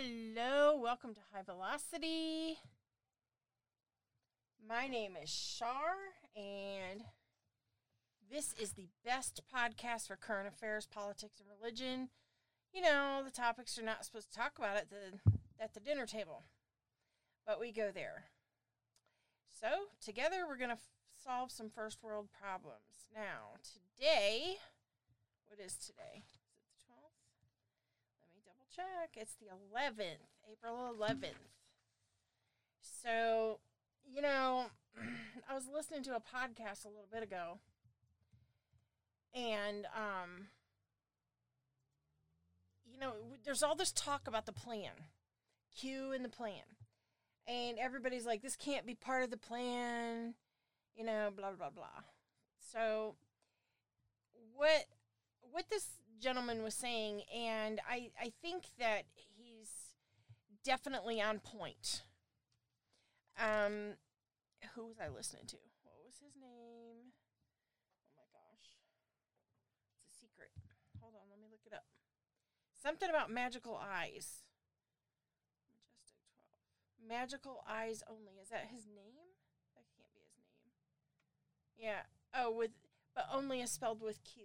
Hello, welcome to High Velocity. My name is Shar, and this is the best podcast for current affairs, politics, and religion. You know, the topics you're not supposed to talk about at the dinner table, but we go there. So, together we're going to solve some first world problems. Now, today, what is today? Check. It's the 11th, April 11th. So, you know, I was listening to a podcast a little bit ago, and, you know, there's all this talk about the plan, Q and the plan, and everybody's like, this can't be part of the plan, you know, blah, blah, blah. So, what this gentleman was saying, and I think that he's definitely on point. Who was I listening to? What was his name? Oh my gosh. It's a secret. Hold on, let me look it up. Something about magical eyes. Majestic 12. Magical eyes only. Is that his name? That can't be his name. Yeah. Oh, but only is spelled with Q.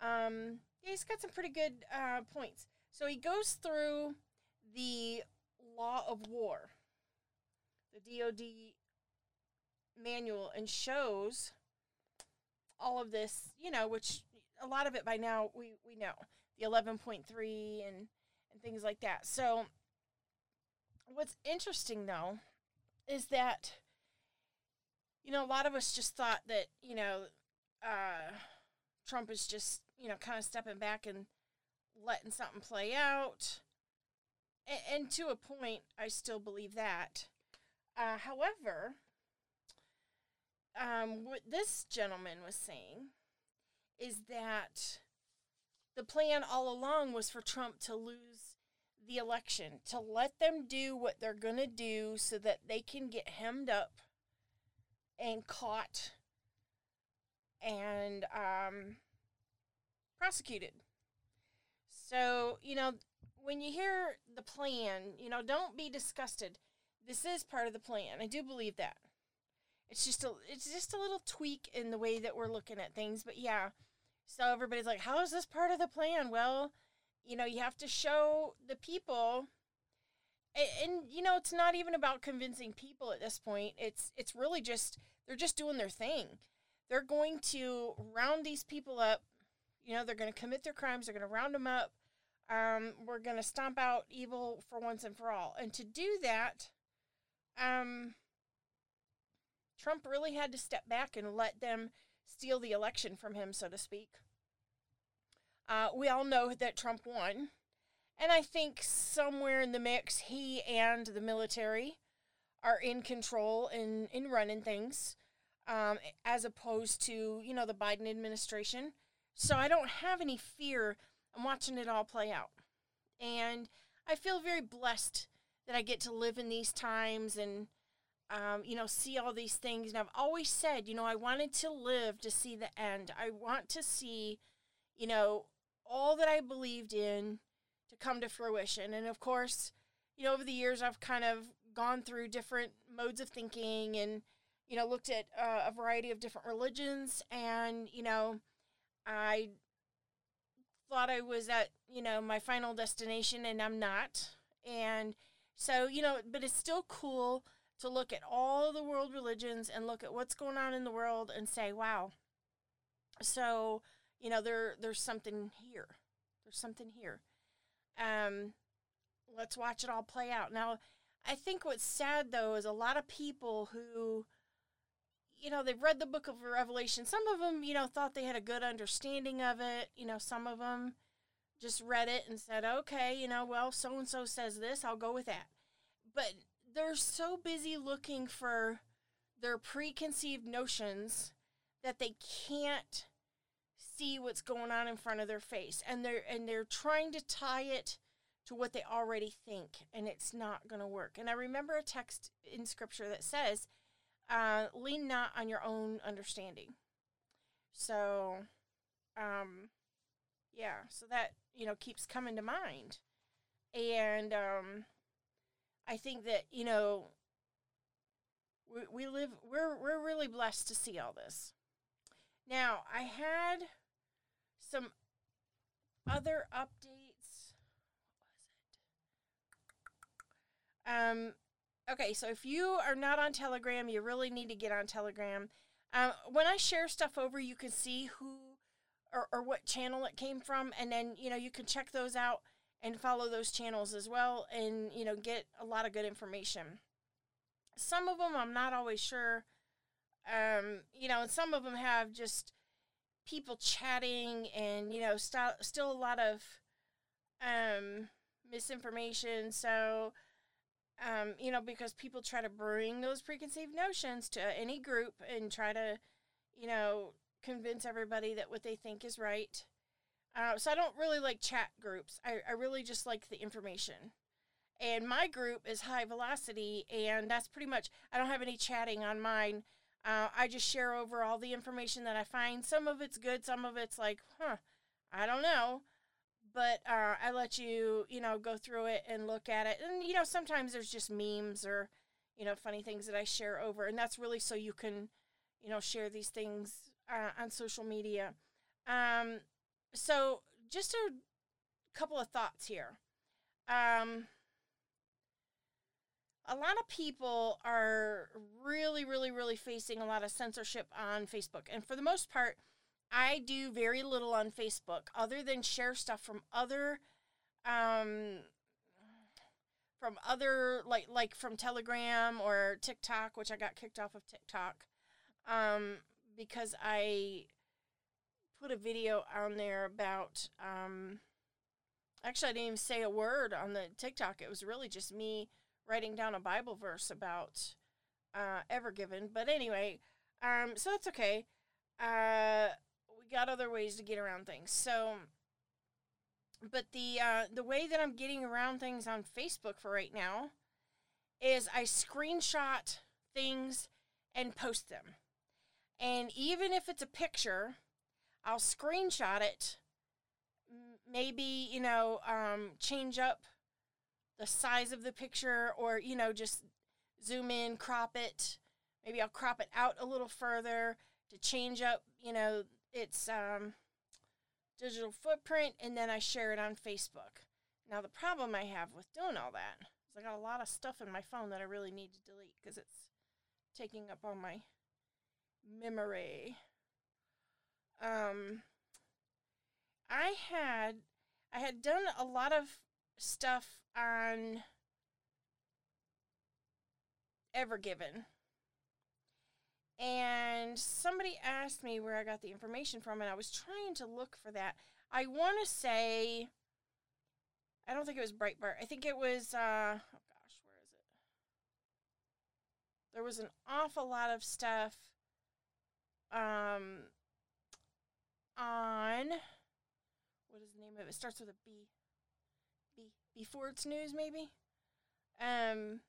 Yeah, he's got some pretty good points. So he goes through the law of war, the DOD manual, and shows all of this, you know, which a lot of it by now we know, the 11.3 and things like that. So what's interesting, though, is that, you know, a lot of us just thought that, you know, Trump is just, you know, kind of stepping back and letting something play out. And to a point, I still believe that. However, what this gentleman was saying is that the plan all along was for Trump to lose the election, to let them do what they're going to do so that they can get hemmed up and caught and prosecuted. So, you know, when you hear the plan, you know, don't be disgusted. This is part of the plan. I do believe that. It's just a little tweak in the way that we're looking at things. But yeah, so everybody's like, how is this part of the plan? Well, you know, you have to show the people, and you know, it's not even about convincing people at this point. It's really just, they're just doing their thing. They're going to round these people up. You know, they're going to commit their crimes. They're going to round them up. We're going to stomp out evil for once and for all. And to do that, Trump really had to step back and let them steal the election from him, so to speak. We all know that Trump won. And I think somewhere in the mix, he and the military are in control and in running things. As opposed to, you know, the Biden administration. So I don't have any fear. I'm watching it all play out. And I feel very blessed that I get to live in these times and, you know, see all these things. And I've always said, you know, I wanted to live to see the end. I want to see, you know, all that I believed in to come to fruition. And, of course, you know, over the years I've kind of gone through different modes of thinking and, you know, looked at a variety of different religions, and, you know, I thought I was at, you know, my final destination, and I'm not. And so, you know, but it's still cool to look at all the world religions and look at what's going on in the world and say, wow, so, you know, there's something here. There's something here. Let's watch it all play out. Now, I think what's sad, though, is a lot of people who, you know, they've read the book of Revelation. Some of them, you know, thought they had a good understanding of it. You know, some of them just read it and said, okay, you know, well, so-and-so says this, I'll go with that. But they're so busy looking for their preconceived notions that they can't see what's going on in front of their face. And they're trying to tie it to what they already think, and it's not going to work. And I remember a text in Scripture that says, lean not on your own understanding. So, yeah, so that, you know, keeps coming to mind. And I think that, you know, we're really blessed to see all this. Now, I had some other updates. What was it? Okay, so if you are not on Telegram, you really need to get on Telegram. When I share stuff over, you can see who or what channel it came from, and then, you know, you can check those out and follow those channels as well and, you know, get a lot of good information. Some of them I'm not always sure, you know, and some of them have just people chatting and, you know, still a lot of misinformation. So, you know, because people try to bring those preconceived notions to any group and try to, you know, convince everybody that what they think is right. So I don't really like chat groups. I really just like the information. And my group is High Velocity, and that's pretty much, I don't have any chatting on mine. I just share over all the information that I find. Some of it's good, some of it's like, I don't know. But I let you, you know, go through it and look at it. And, you know, sometimes there's just memes or, you know, funny things that I share over. And that's really so you can, you know, share these things on social media. So just a couple of thoughts here. A lot of people are really facing a lot of censorship on Facebook. And for the most part, I do very little on Facebook other than share stuff from other, like from Telegram or TikTok, which I got kicked off of TikTok, because I put a video on there about, actually I didn't even say a word on the TikTok. It was really just me writing down a Bible verse about Ever Given. But anyway, so that's okay. We got other ways to get around things. So, but the way that I'm getting around things on Facebook for right now is I screenshot things and post them. And even if it's a picture, I'll screenshot it, maybe, you know, change up the size of the picture or, you know, just zoom in, crop it. Maybe I'll crop it out a little further to change up, you know, its digital footprint, and then I share it on Facebook. Now, the problem I have with doing all that is I got a lot of stuff in my phone that I really need to delete because it's taking up all my memory. I had done a lot of stuff on Ever Given, and somebody asked me where I got the information from, and I was trying to look for that. I want to say, I don't think it was Breitbart. I think it was, oh gosh, where is it? There was an awful lot of stuff on, what is the name of it? It starts with a B. Before It's News, maybe? Some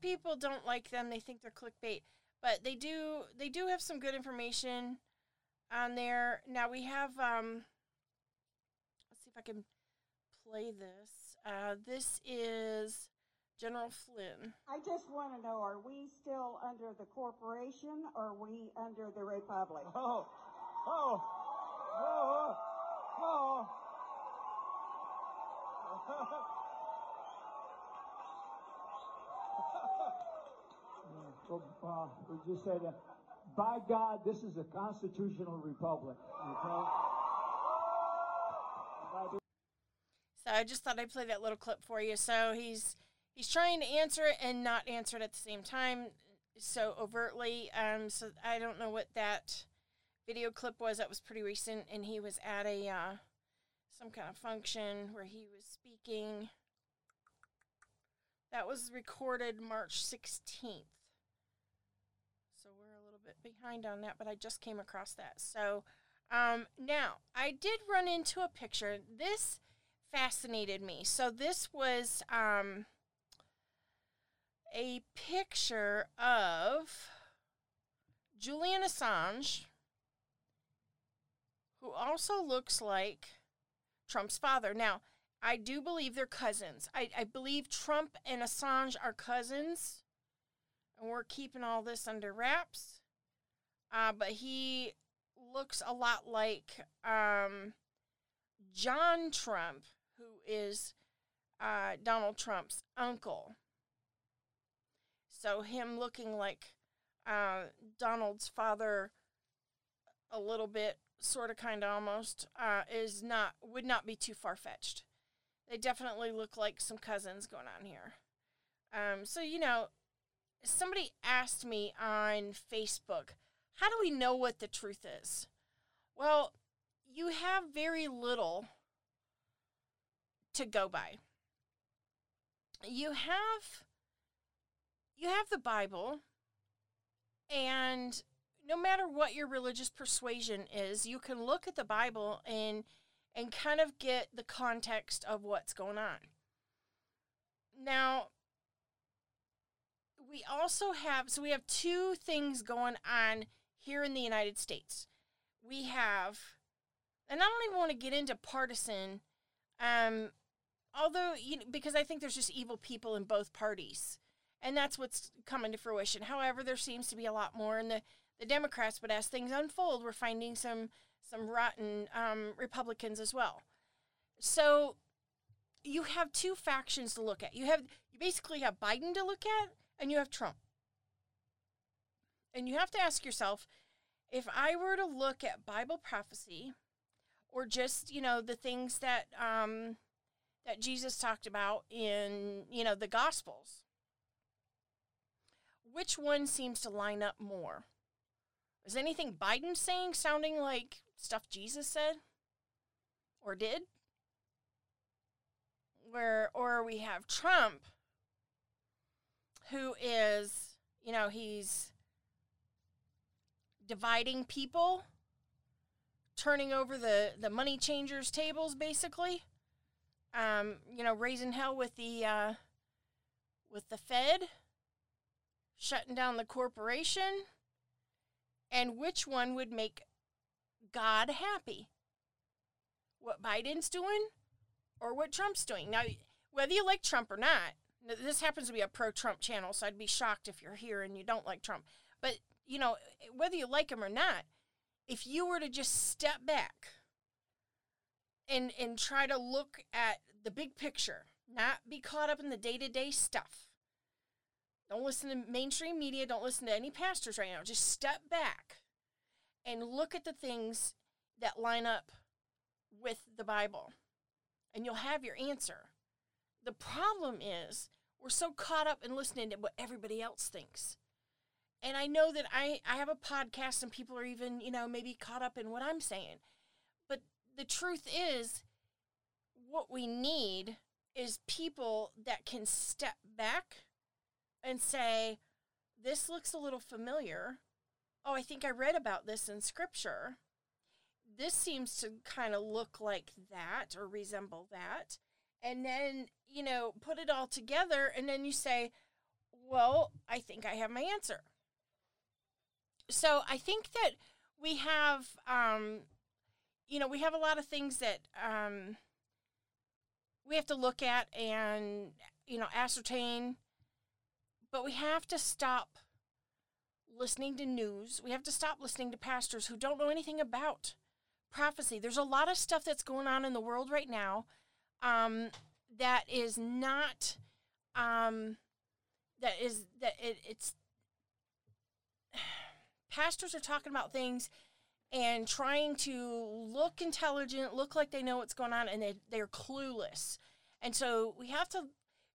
people don't like them. They think they're clickbait. But they do have some good information on there. Now we have, let's see if I can play this. This is General Flynn. I just want to know, are we still under the corporation or are we under the republic? We just said, by God, this is a constitutional republic. Okay? So I just thought I'd play that little clip for you. So he's trying to answer it and not answer it at the same time, so overtly. So I don't know what that video clip was. That was pretty recent, and he was at a some kind of function where he was speaking. That was recorded March 16th. So we're a little bit behind on that, but I just came across that. So now, I did run into a picture. This fascinated me. So this was a picture of Julian Assange, who also looks like Trump's father. Now, I do believe they're cousins. I believe Trump and Assange are cousins. And we're keeping all this under wraps. But he looks a lot like John Trump, who is Donald Trump's uncle. So him looking like Donald's father a little bit, sort of, kind of, almost, would not be too far-fetched. They definitely look like some cousins going on here. So, you know, somebody asked me on Facebook, how do we know what the truth is? Well, you have very little to go by. You have the Bible, and no matter what your religious persuasion is, you can look at the Bible and kind of get the context of what's going on. Now, we also have, so we have two things going on here in the United States. We have, and I don't even want to get into partisan, although, you know, because I think there's just evil people in both parties. And that's what's coming to fruition. However, there seems to be a lot more in the Democrats, but as things unfold, we're finding some rotten Republicans as well. So you have two factions to look at. You basically have Biden to look at, and you have Trump. And you have to ask yourself, if I were to look at Bible prophecy, or just, you know, the things that that Jesus talked about in, you know, the Gospels, which one seems to line up more? Is anything Biden saying sounding like stuff Jesus said or did? Or we have Trump, who is, you know, he's dividing people, turning over the money changers' tables, basically. You know, raising hell with the Fed, shutting down the corporation, and which one would make God happy? What Biden's doing or what Trump's doing? Now, whether you like Trump or not, this happens to be a pro-Trump channel, so I'd be shocked if you're here and you don't like Trump. But, you know, whether you like him or not, if you were to just step back and try to look at the big picture, not be caught up in the day-to-day stuff, don't listen to mainstream media, don't listen to any pastors right now, just step back and look at the things that line up with the Bible, and you'll have your answer. The problem is, we're so caught up in listening to what everybody else thinks. And I know that I have a podcast and people are even, you know, maybe caught up in what I'm saying. But the truth is, what we need is people that can step back and say, this looks a little familiar. Oh, I think I read about this in Scripture. This seems to kind of look like that or resemble that. And then, you know, put it all together, and then you say, well, I think I have my answer. So I think that we have, you know, we have a lot of things that we have to look at and, you know, ascertain. But we have to stop listening to news. We have to stop listening to pastors who don't know anything about prophecy. There's a lot of stuff that's going on in the world right now that is not, it's, pastors are talking about things and trying to look intelligent, look like they know what's going on, and they're clueless. And so we have to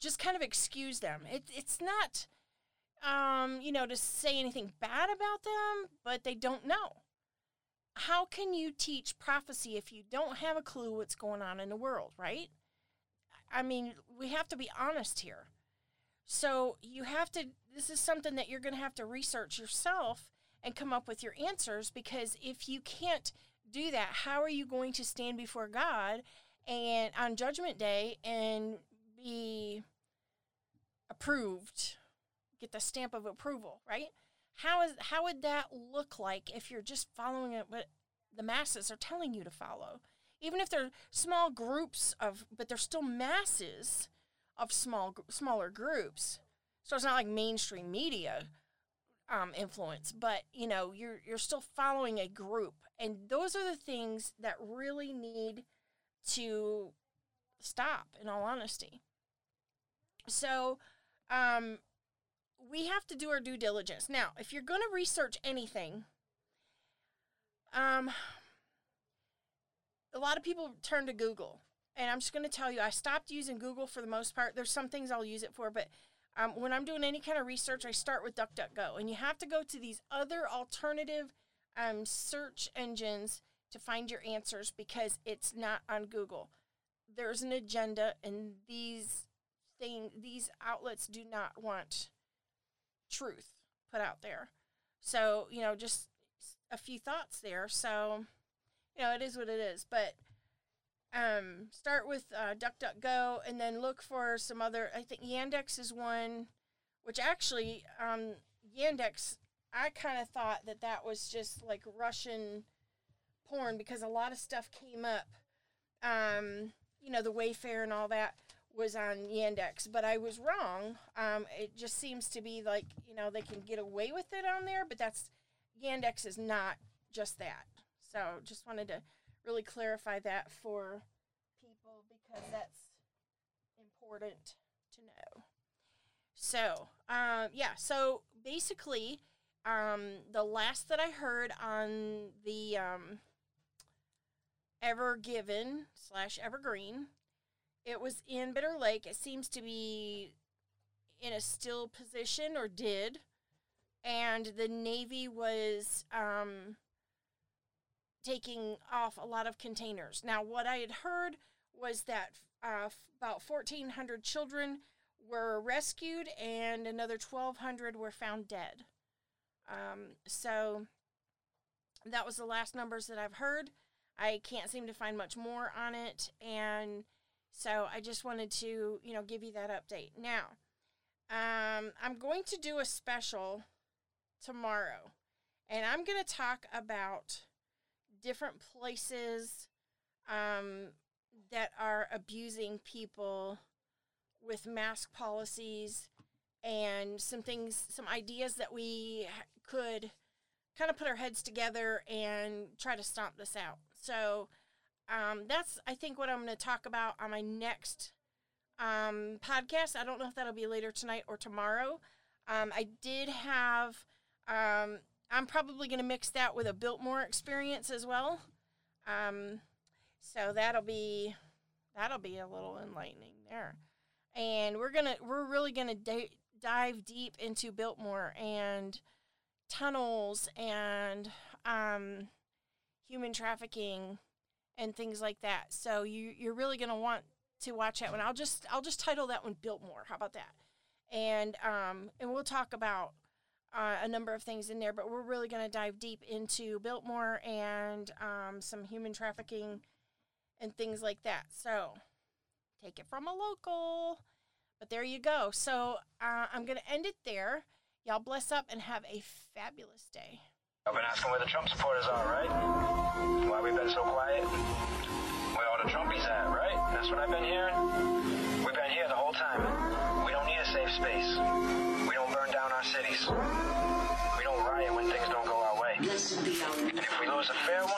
just kind of excuse them. It's not, you know, to say anything bad about them, but they don't know. How can you teach prophecy if you don't have a clue what's going on in the world, right? I mean, we have to be honest here. So you have to, this is something that you're going to have to research yourself and come up with your answers, because if you can't do that, how are you going to stand before God and on Judgment Day and be approved, get the stamp of approval, right? How would that look like if you're just following it what the masses are telling you to follow? even if they're small groups of, but they're still masses of smaller groups. So it's not like mainstream media influence, but you know, you're still following a group, and those are the things that really need to stop, in all honesty. So, we have to do our due diligence. Now, if you're going to research anything, a lot of people turn to Google. And I'm just going to tell you, I stopped using Google for the most part. There's some things I'll use it for, but when I'm doing any kind of research, I start with DuckDuckGo. And you have to go to these other alternative search engines to find your answers, because it's not on Google. There's an agenda, and these outlets do not want truth put out there. So, you know, just a few thoughts there. So, you know, it is what it is. But start with DuckDuckGo, and then look for some other. I think Yandex is one, which actually Yandex, I kind of thought that was just like Russian porn, because a lot of stuff came up. You know, the Wayfair and all that was on Yandex, but I was wrong. It just seems to be like, you know, they can get away with it on there, but Yandex is not just that. So just wanted to really clarify that for people, because that's important to know. So, so basically, the last that I heard on the Ever Given / Evergreen, it was in Bitter Lake. It seems to be in a still position, or did. And the Navy was taking off a lot of containers. Now, what I had heard was that about 1,400 children were rescued and another 1,200 were found dead. So that was the last numbers that I've heard. I can't seem to find much more on it. And so I just wanted to, you know, give you that update. Now, I'm going to do a special tomorrow, and I'm going to talk about different places that are abusing people with mask policies, and some things, some ideas that we could kind of put our heads together and try to stomp this out. So, that's, I think, what I'm going to talk about on my next podcast. I don't know if that'll be later tonight or tomorrow. I did have, I'm probably going to mix that with a Biltmore experience as well. So that'll be a little enlightening there. And we're really going to dive deep into Biltmore and tunnels and human trafficking and things like that. So you're really going to want to watch that one. I'll just title that one Biltmore. How about that? And we'll talk about a number of things in there, but we're really going to dive deep into Biltmore and some human trafficking and things like that. So take it from a local, but there you go. So I'm going to end it there. Y'all bless up and have a fabulous day. I've been asking where the Trump supporters are, right? Why we've been so quiet? Where all the Trumpies at, right? That's what I've been hearing. We've been here the whole time. We don't need a safe space. We don't burn down our cities. We don't riot when things don't go our way. And if we lose a fair one,